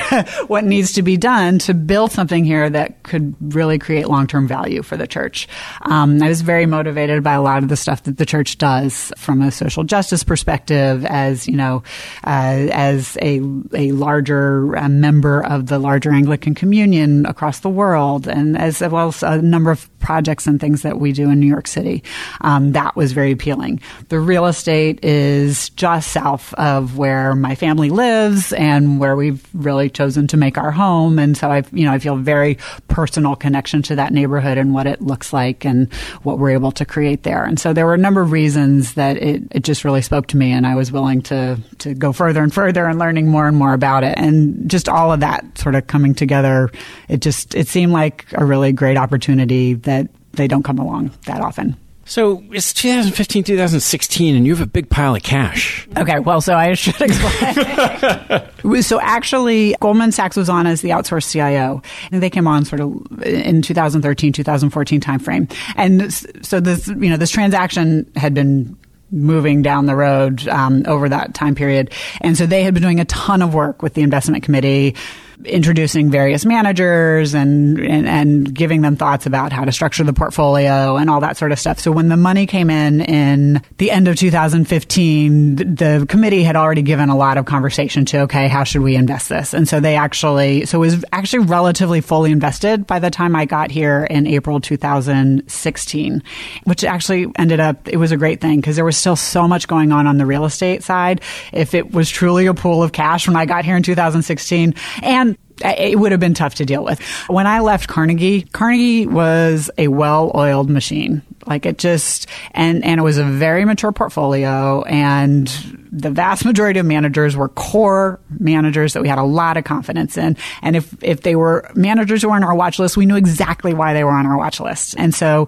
what needs to be done to build something here that could really create long-term value for the church. Um, I was very motivated by a lot of the stuff that the church does from a social justice perspective, as, you know, uh, as a, a larger a member of the larger Anglican Communion across the world, and as well as a number of projects and things that we do in New York City. Um, that was very appealing. The real estate is just south of where my family lives and where we've really chosen to make our home. And so I, you know, I feel very personal connection to that neighborhood and what it looks like and what we're able to create there. And so there were a number of reasons that it, it just really spoke to me, and I was willing to, to go further and further and learning more and more about it. And just all of that sort of coming together, it just, it seemed like a really great opportunity that they don't come along that often. So it's two thousand fifteen, two thousand sixteen, and you have a big pile of cash. Okay, well, so I should explain. So actually, Goldman Sachs was on as the outsourced C I O, and they came on sort of in two thousand thirteen, two thousand fourteen timeframe. And so this, you know, this transaction had been moving down the road um, over that time period, and so they had been doing a ton of work with the investment committee, introducing various managers and, and and giving them thoughts about how to structure the portfolio and all that sort of stuff. So when the money came in in the end of two thousand fifteen, the, the committee had already given a lot of conversation to, okay, how should we invest this? And so they actually, so it was actually relatively fully invested by the time I got here in April two thousand sixteen, which actually ended up, it was a great thing because there was still so much going on on the real estate side. If it was truly a pool of cash when I got here in two thousand sixteen, and it would have been tough to deal with. When I left Carnegie, Carnegie was a well-oiled machine. Like it just, and, and it was a very mature portfolio, and the vast majority of managers were core managers that we had a lot of confidence in. And if, if they were managers who were on our watch list, we knew exactly why they were on our watch list. And so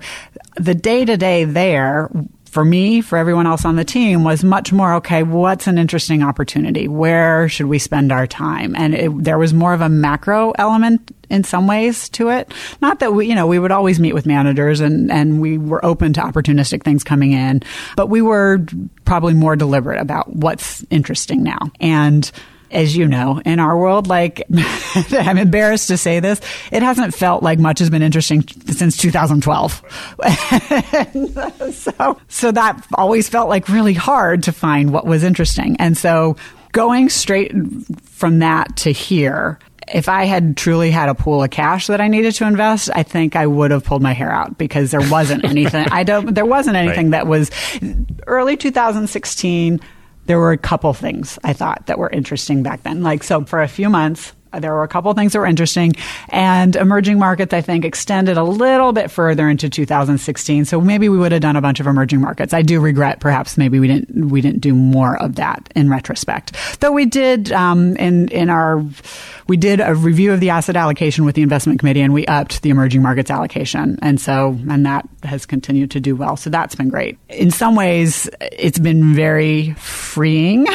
the day-to-day there, for me, for everyone else on the team, was much more, okay, what's an interesting opportunity? Where should we spend our time? And it, there was more of a macro element in some ways to it. Not that we, you know, we would always meet with managers and, and we were open to opportunistic things coming in, but we were probably more deliberate about what's interesting now. And as you know, in our world, like, I'm embarrassed to say this, it hasn't felt like much has been interesting since two thousand twelve. so, so that always felt like really hard to find what was interesting. And so going straight from that to here, if I had truly had a pool of cash that I needed to invest, I think I would have pulled my hair out because there wasn't anything. I don't, there wasn't anything right. That was early two thousand sixteen. There were a couple things I thought that were interesting back then. Like, so for a few months, there were a couple things that were interesting, and emerging markets, I think, extended a little bit further into two thousand sixteen. So maybe we would have done a bunch of emerging markets. I do regret, perhaps, maybe we didn't we didn't do more of that in retrospect. Though we did um, in in our we did a review of the asset allocation with the investment committee, and we upped the emerging markets allocation, and so and that has continued to do well. So that's been great. In some ways, it's been very freeing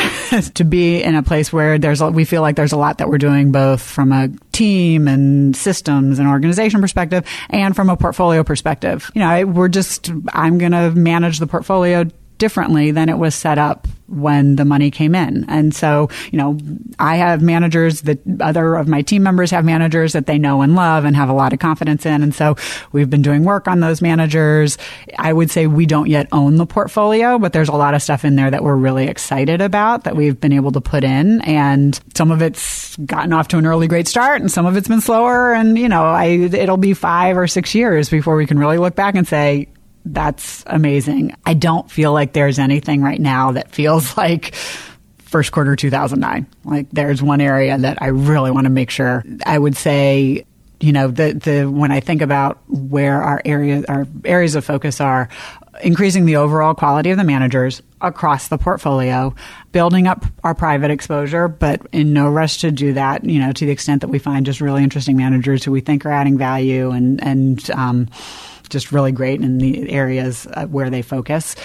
to be in a place where there's we feel like there's a lot that we're doing, both. both from a team and systems and organization perspective and from a portfolio perspective. You know, I, we're just, I'm going to manage the portfolio differently than it was set up when the money came in. And so, you know, I have managers that other of my team members have managers that they know and love and have a lot of confidence in. And so we've been doing work on those managers. I would say we don't yet own the portfolio, but there's a lot of stuff in there that we're really excited about that we've been able to put in. And some of it's gotten off to an early great start and some of it's been slower. And, you know, I, it'll be five or six years before we can really look back and say, that's amazing. I don't feel like there's anything right now that feels like first quarter two thousand nine. Like there's one area that I really want to make sure. I would say, you know, the the when I think about where our area our areas of focus are, increasing the overall quality of the managers across the portfolio, building up our private exposure, but in no rush to do that, you know, to the extent that we find just really interesting managers who we think are adding value and and um just really great in the areas where they focus,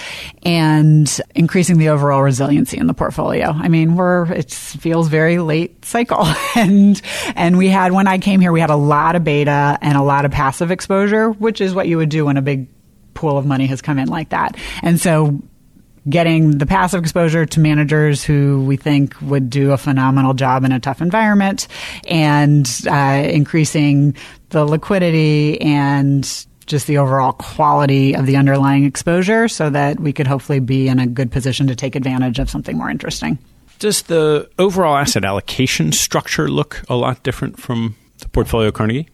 and increasing the overall resiliency in the portfolio. I mean, we're it feels very late cycle, and and we had when I came here, we had a lot of beta and a lot of passive exposure, which is what you would do when a big pool of money has come in like that, and so. Getting the passive exposure to managers who we think would do a phenomenal job in a tough environment, and uh, increasing the liquidity and just the overall quality of the underlying exposure so that we could hopefully be in a good position to take advantage of something more interesting. Does the overall asset allocation structure look a lot different from the portfolio Carnegie?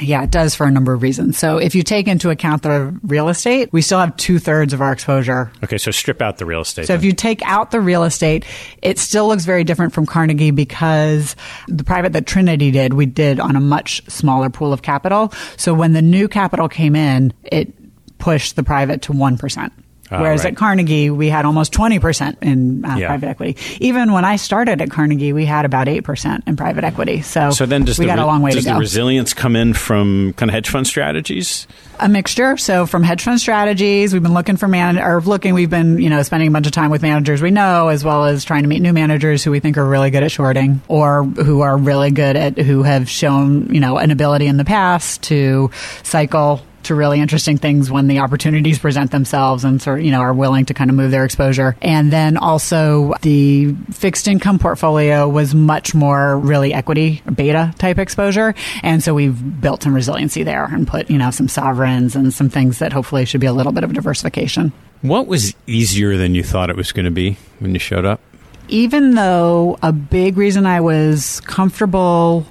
Yeah, it does for a number of reasons. So if you take into account the real estate, we still have two-thirds of our exposure. Okay, so strip out the real estate. So then. If you take out the real estate, it still looks very different from Carnegie because the private that Trinity did, we did on a much smaller pool of capital. So when the new capital came in, it pushed the private to one percent. Uh, Whereas right. at Carnegie, we had almost twenty percent in uh, yeah. private equity. Even when I started at Carnegie, we had about eight percent in private equity. So, so then does we the, got a long way to go. Does the resilience come in from kind of hedge fund strategies? A mixture. So from hedge fund strategies, we've been looking for man or looking. We've been you know spending a bunch of time with managers we know, as well as trying to meet new managers who we think are really good at shorting, or who are really good at who have shown you know an ability in the past to cycle. To really interesting things when the opportunities present themselves, and sort you know are willing to kind of move their exposure. And then also the fixed income portfolio was much more really equity beta type exposure, and so we've built some resiliency there and put you know some sovereigns and some things that hopefully should be a little bit of diversification. What was easier than you thought it was going to be when you showed up? Even though a big reason I was comfortable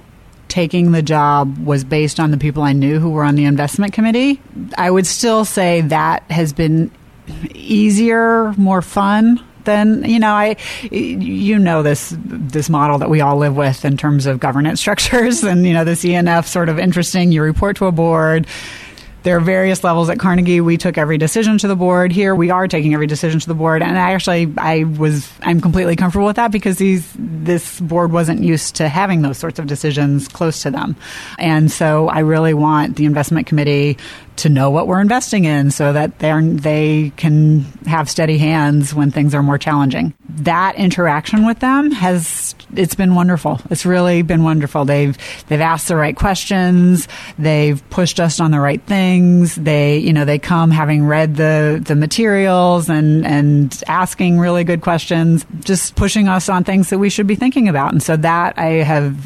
taking the job was based on the people I knew who were on the investment committee, I would still say that has been easier, more fun than, you know, I, you know, this, this model that we all live with in terms of governance structures and, you know, this E N F sort of interesting, you report to a board. There are various levels at Carnegie. We took every decision to the board. Here we are taking every decision to the board. And I actually, I was, I'm completely comfortable with that because these, this board wasn't used to having those sorts of decisions close to them. And so I really want the investment committee to know what we're investing in so that they're, they can have steady hands when things are more challenging. That interaction with them has, it's been wonderful. It's really been wonderful. They've, they've asked the right questions. They've pushed us on the right things. They, you know, they come having read the, the materials and, and asking really good questions, just pushing us on things that we should be thinking about. And so that I have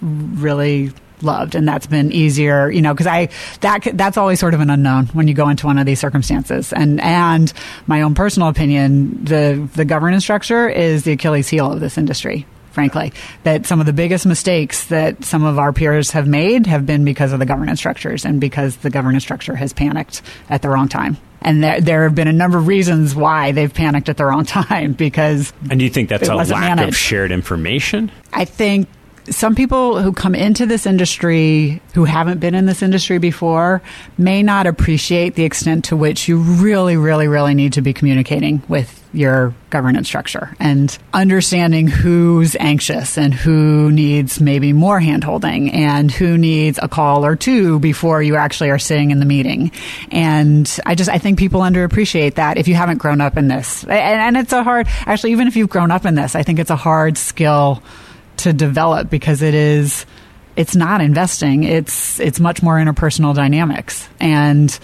really loved, and that's been easier, you know, because I that that's always sort of an unknown when you go into one of these circumstances. And and my own personal opinion, the the governance structure is the Achilles heel of this industry. Frankly, that some of the biggest mistakes that some of our peers have made have been because of the governance structures and because the governance structure has panicked at the wrong time. And there, there have been a number of reasons why they've panicked at the wrong time because. And do you think that's a lack managed. of shared information? I think. Some people who come into this industry who haven't been in this industry before may not appreciate the extent to which you really, really, really need to be communicating with your governance structure and understanding who's anxious and who needs maybe more handholding and who needs a call or two before you actually are sitting in the meeting. And I just, I think people underappreciate that if you haven't grown up in this. And, and it's a hard, actually, even if you've grown up in this, I think it's a hard skill to develop because it is, it's not investing. It's it's much more interpersonal dynamics, and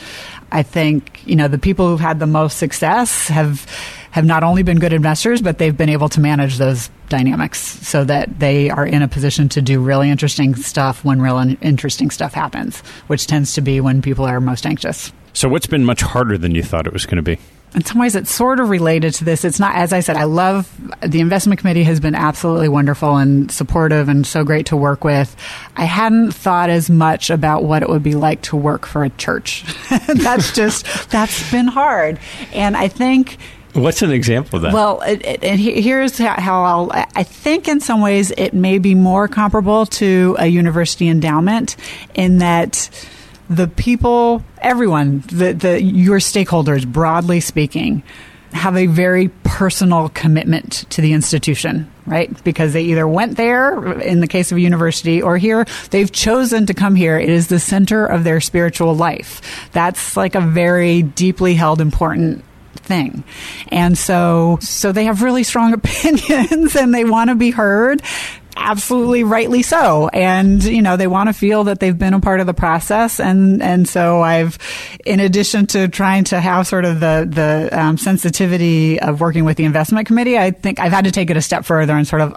I think you know the people who've had the most success have have not only been good investors, but they've been able to manage those dynamics so that they are in a position to do really interesting stuff when real interesting stuff happens, which tends to be when people are most anxious. So, what's been much harder than you thought it was going to be? In some ways, it's sort of related to this. It's not, as I said, I love the investment committee has been absolutely wonderful and supportive and so great to work with. I hadn't thought as much about what it would be like to work for a church. That's just, that's been hard. And I think... What's an example of that? Well, it, it, and here's how I'll, I think in some ways it may be more comparable to a university endowment in that... The people, everyone, the, the your stakeholders, broadly speaking, have a very personal commitment to the institution, right? Because they either went there, in the case of a university, or here, they've chosen to come here. It is the center of their spiritual life. That's like a very deeply held, important thing. And so, so they have really strong opinions and they want to be heard. Absolutely rightly so. And, you know, they want to feel that they've been a part of the process. And, and so I've, in addition to trying to have sort of the, the um, sensitivity of working with the investment committee, I think I've had to take it a step further and sort of,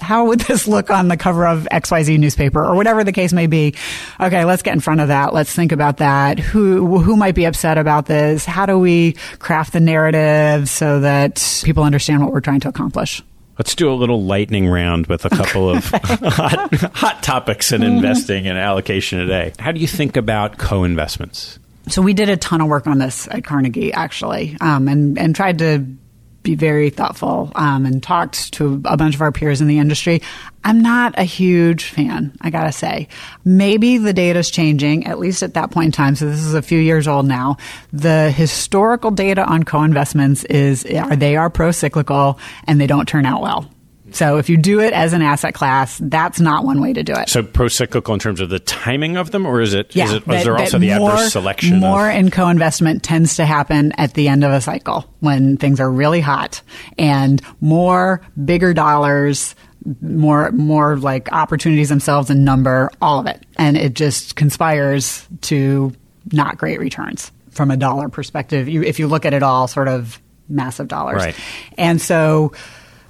how would this look on the cover of X Y Z newspaper or whatever the case may be? Okay, let's get in front of that. Let's think about that. Who who might be upset about this? How do we craft the narrative so that people understand what we're trying to accomplish? Let's do a little lightning round with a couple of hot, hot topics in investing and allocation today. How do you think about co-investments? So we did a ton of work on this at Carnegie, actually, um, and, and tried to be very thoughtful um, and talked to a bunch of our peers in the industry. I'm not a huge fan, I gotta say. Maybe the data's changing, at least at that point in time. So this is a few years old now. The historical data on co-investments is they are pro-cyclical and they don't turn out well. So if you do it as an asset class, that's not one way to do it. So pro-cyclical in terms of the timing of them, or is it? Yeah, is it, that, is there also the more, adverse selection? More of- in co-investment tends to happen at the end of a cycle when things are really hot and more bigger dollars, more more like opportunities themselves in number, all of it. And it just conspires to not great returns from a dollar perspective. You, if you look at it all, sort of massive dollars. Right. And so...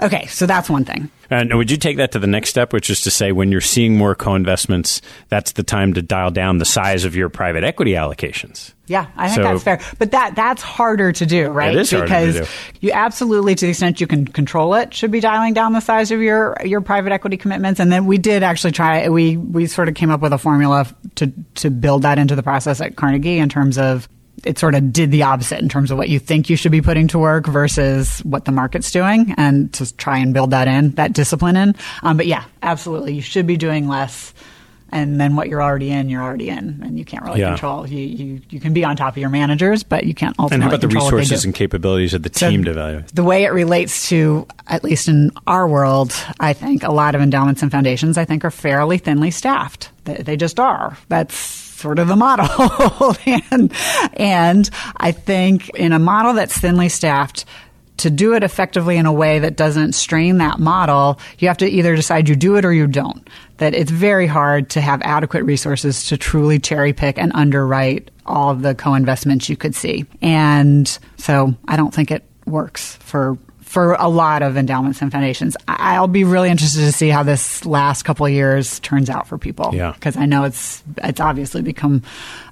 Okay, so that's one thing. And would you take that to the next step, which is to say when you're seeing more co-investments, that's the time to dial down the size of your private equity allocations? Yeah, I think so, that's fair. But that that's harder to do, right? It is because harder to do. You absolutely, to the extent you can control it, should be dialing down the size of your, your private equity commitments. And then we did actually try, we, we sort of came up with a formula to to build that into the process at Carnegie in terms of it sort of did the opposite in terms of what you think you should be putting to work versus what the market's doing, and to try and build that in, that discipline in. Um, but yeah, absolutely. You should be doing less. And then what you're already in, you're already in, and you can't really yeah. control. You, you you can be on top of your managers, but you can't ultimately control. And how about the resources and capabilities of the so team to value? The way it relates to, at least in our world, I think a lot of endowments and foundations, I think, are fairly thinly staffed. They, they just are. That's sort of the model. and, and I think in a model that's thinly staffed, to do it effectively in a way that doesn't strain that model, you have to either decide you do it or you don't. That it's very hard to have adequate resources to truly cherry pick and underwrite all of the co-investments you could see. And so I don't think it works for for a lot of endowments and foundations. I'll be really interested to see how this last couple of years turns out for people. Yeah. Because I know it's it's obviously become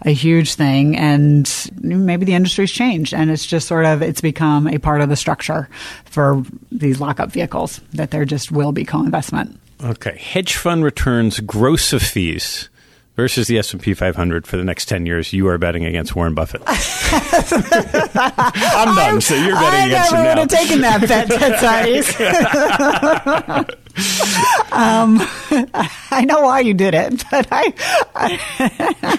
a huge thing, and maybe the industry's changed, and it's just sort of, it's become a part of the structure for these lockup vehicles, that there just will be co-investment. Okay. Hedge fund returns gross of fees versus the S and P five hundred for the next ten years, you are betting against Warren Buffett. I'm done, so you're betting I against him now. I never would have taken that bet, Ted Sires. um, I know why you did it, but I, I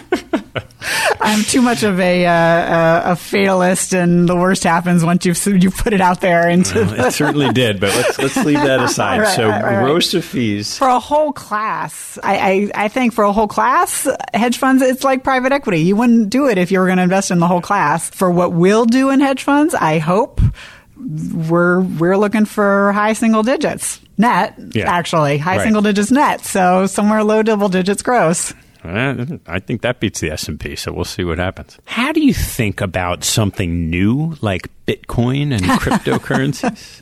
I'm too much of a, uh, a fatalist, and the worst happens once you've you put it out there. Into well, the it certainly did, but let's let's leave that aside. Right, so right, gross right. of fees for a whole class. I, I I think for a whole class. Hedge funds, it's like private equity. You wouldn't do it if you were going to invest in the whole class. For what we'll do in hedge funds, I hope we're we're looking for high single digits net, yeah. actually. High right. single digits net. So somewhere low double digits gross. I think that beats the S and P, so we'll see what happens. How do you think about something new like Bitcoin and cryptocurrencies?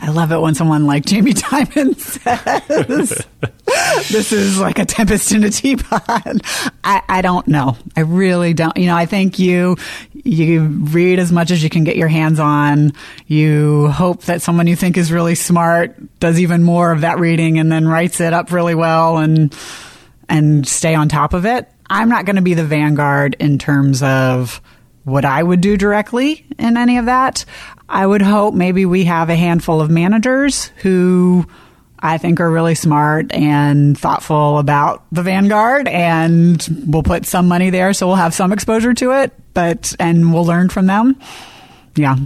I love it when someone like Jamie Dimon says, this is like a tempest in a teapot. I, I don't know. I really don't. You know, I think you you read as much as you can get your hands on. You hope that someone you think is really smart does even more of that reading and then writes it up really well and and stay on top of it. I'm not going to be the vanguard in terms of what I would do directly in any of that. I would hope maybe we have a handful of managers who I think are really smart and thoughtful about the vanguard, and we'll put some money there so we'll have some exposure to it, but and we'll learn from them. Yeah.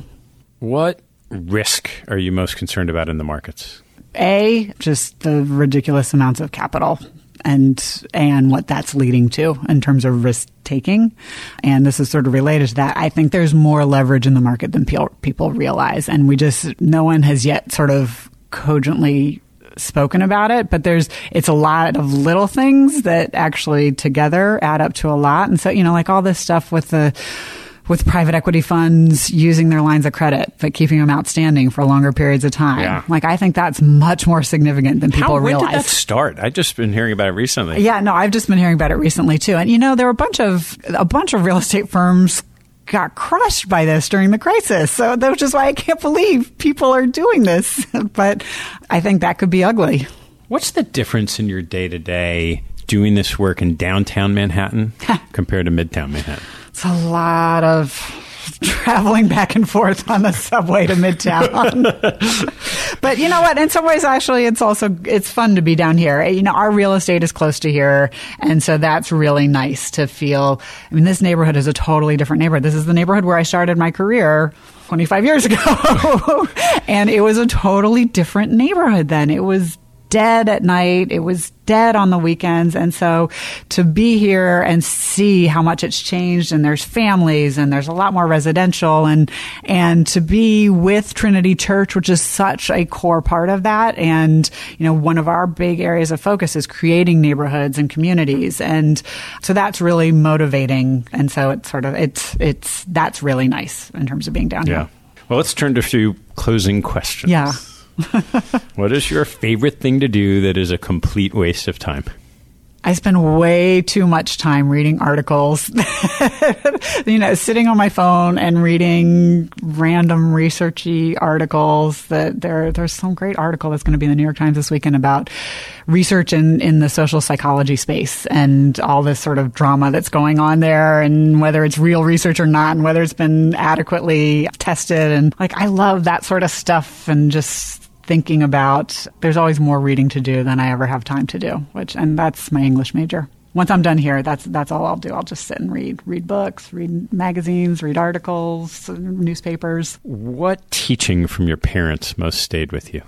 What risk are you most concerned about in the markets? A, just the ridiculous amounts of capital and and what that's leading to in terms of risk taking. And this is sort of related to that. I think there's more leverage in the market than pe- people realize. And we just, no one has yet sort of cogently spoken about it, but there's, it's a lot of little things that actually together add up to a lot. And so, you know, like all this stuff with the, with private equity funds using their lines of credit, but keeping them outstanding for longer periods of time. Yeah. Like, I think that's much more significant than people How, realize. When did that start? I've just been hearing about it recently. Yeah, no, I've just been hearing about it recently too. And you know, there were a bunch of, a bunch of real estate firms got crushed by this during the crisis. So that's just why I can't believe people are doing this. But I think that could be ugly. What's the difference in your day-to-day doing this work in downtown Manhattan compared to midtown Manhattan? It's a lot of traveling back and forth on the subway to Midtown. But you know what? In some ways, actually, it's also it's fun to be down here. You know, our real estate is close to here. And so that's really nice to feel. I mean, this neighborhood is a totally different neighborhood. This is the neighborhood where I started my career twenty-five years ago. And it was a totally different neighborhood then. It was dead at night. It was dead on the weekends. And so to be here and see how much it's changed, and there's families and there's a lot more residential, and and to be with Trinity Church, which is such a core part of that. And, you know, one of our big areas of focus is creating neighborhoods and communities. And so that's really motivating. And so it's sort of, it's, it's, that's really nice in terms of being down yeah. here. Well, let's turn to a few closing questions. Yeah. What is your favorite thing to do that is a complete waste of time? I spend way too much time reading articles, you know, sitting on my phone and reading random researchy articles. That there, there's some great article that's going to be in the New York Times this weekend about research in, in the social psychology space and all this sort of drama that's going on there, and whether it's real research or not, and whether it's been adequately tested. And like, I love that sort of stuff, and just thinking about, there's always more reading to do than I ever have time to do, which, and that's my English major. Once I'm done here, that's that's all I'll do. I'll just sit and read, read books, read magazines, read articles, newspapers. What teaching from your parents most stayed with you?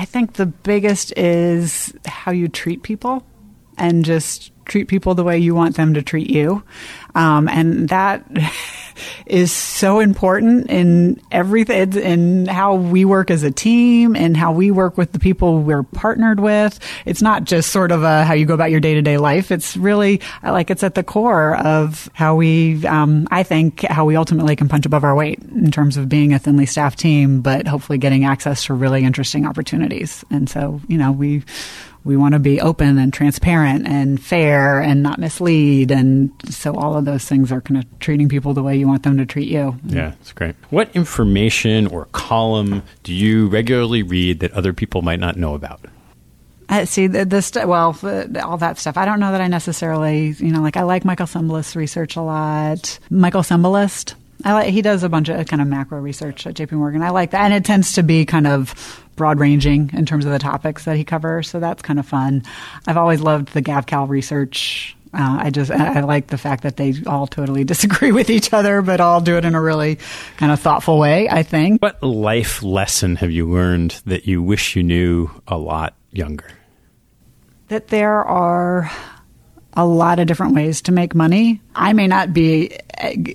I think the biggest is how you treat people, and just treat people the way you want them to treat you. Um, and that is so important in everything, in how we work as a team and how we work with the people we're partnered with. It's not just sort of a, how you go about your day-to-day life. It's really like, it's at the core of how we, um, I think how we ultimately can punch above our weight in terms of being a thinly staffed team, but hopefully getting access to really interesting opportunities. And so, you know, we, We want to be open and transparent and fair and not mislead. And so all of those things are kind of treating people the way you want them to treat you. Yeah, that's great. What information or column do you regularly read that other people might not know about? I see the, the st- well, all that stuff. I don't know that I necessarily, you know, like I like Michael Cembalest's research a lot. Michael Cembalest, I like, he does a bunch of kind of macro research at J P Morgan. I like that. And it tends to be kind of broad-ranging in terms of the topics that he covers, so that's kind of fun. I've always loved the GavCal research. Uh, I just I, I like the fact that they all totally disagree with each other, but all do it in a really kind of thoughtful way, I think. What life lesson have you learned that you wish you knew a lot younger? That there are a lot of different ways to make money. I may not be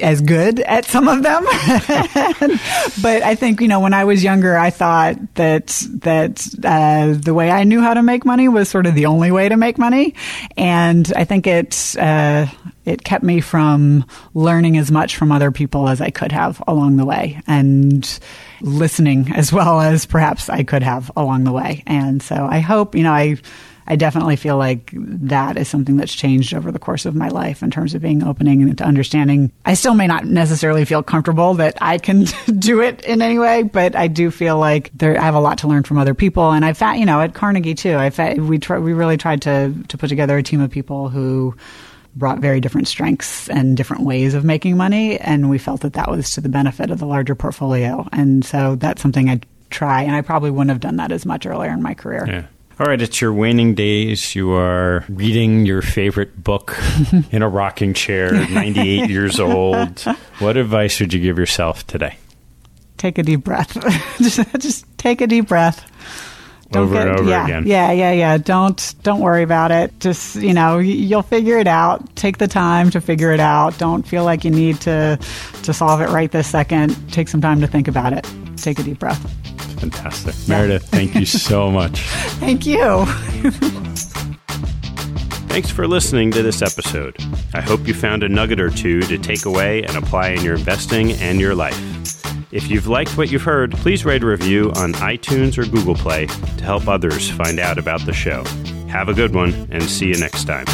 as good at some of them, but I think, you know, when I was younger, I thought that that uh, the way I knew how to make money was sort of the only way to make money, and I think it uh, it kept me from learning as much from other people as I could have along the way, and listening as well as perhaps I could have along the way. And so I hope, you know, I. I definitely feel like that is something that's changed over the course of my life in terms of being opening and understanding. I still may not necessarily feel comfortable that I can do it in any way, but I do feel like there, I have a lot to learn from other people. And I found, you know, at Carnegie too, I found, we try, we really tried to to put together a team of people who brought very different strengths and different ways of making money, and we felt that that was to the benefit of the larger portfolio. And so that's something I try, and I probably wouldn't have done that as much earlier in my career. Yeah. All right, it's your waning days. You are reading your favorite book in a rocking chair, ninety-eight years old. What advice would you give yourself today? Take a deep breath. just, just take a deep breath Don't over get, and over yeah, again. Yeah, yeah, yeah. Don't don't worry about it. Just, you know, you'll figure it out. Take the time to figure it out. Don't feel like you need to to solve it right this second. Take some time to think about it. Take a deep breath. Fantastic. Yeah. Meredith, thank you so much. Thank you. Thanks for listening to this episode. I hope you found a nugget or two to take away and apply in your investing and your life. If you've liked what you've heard, please write a review on iTunes or Google Play to help others find out about the show. Have a good one, and see you next time.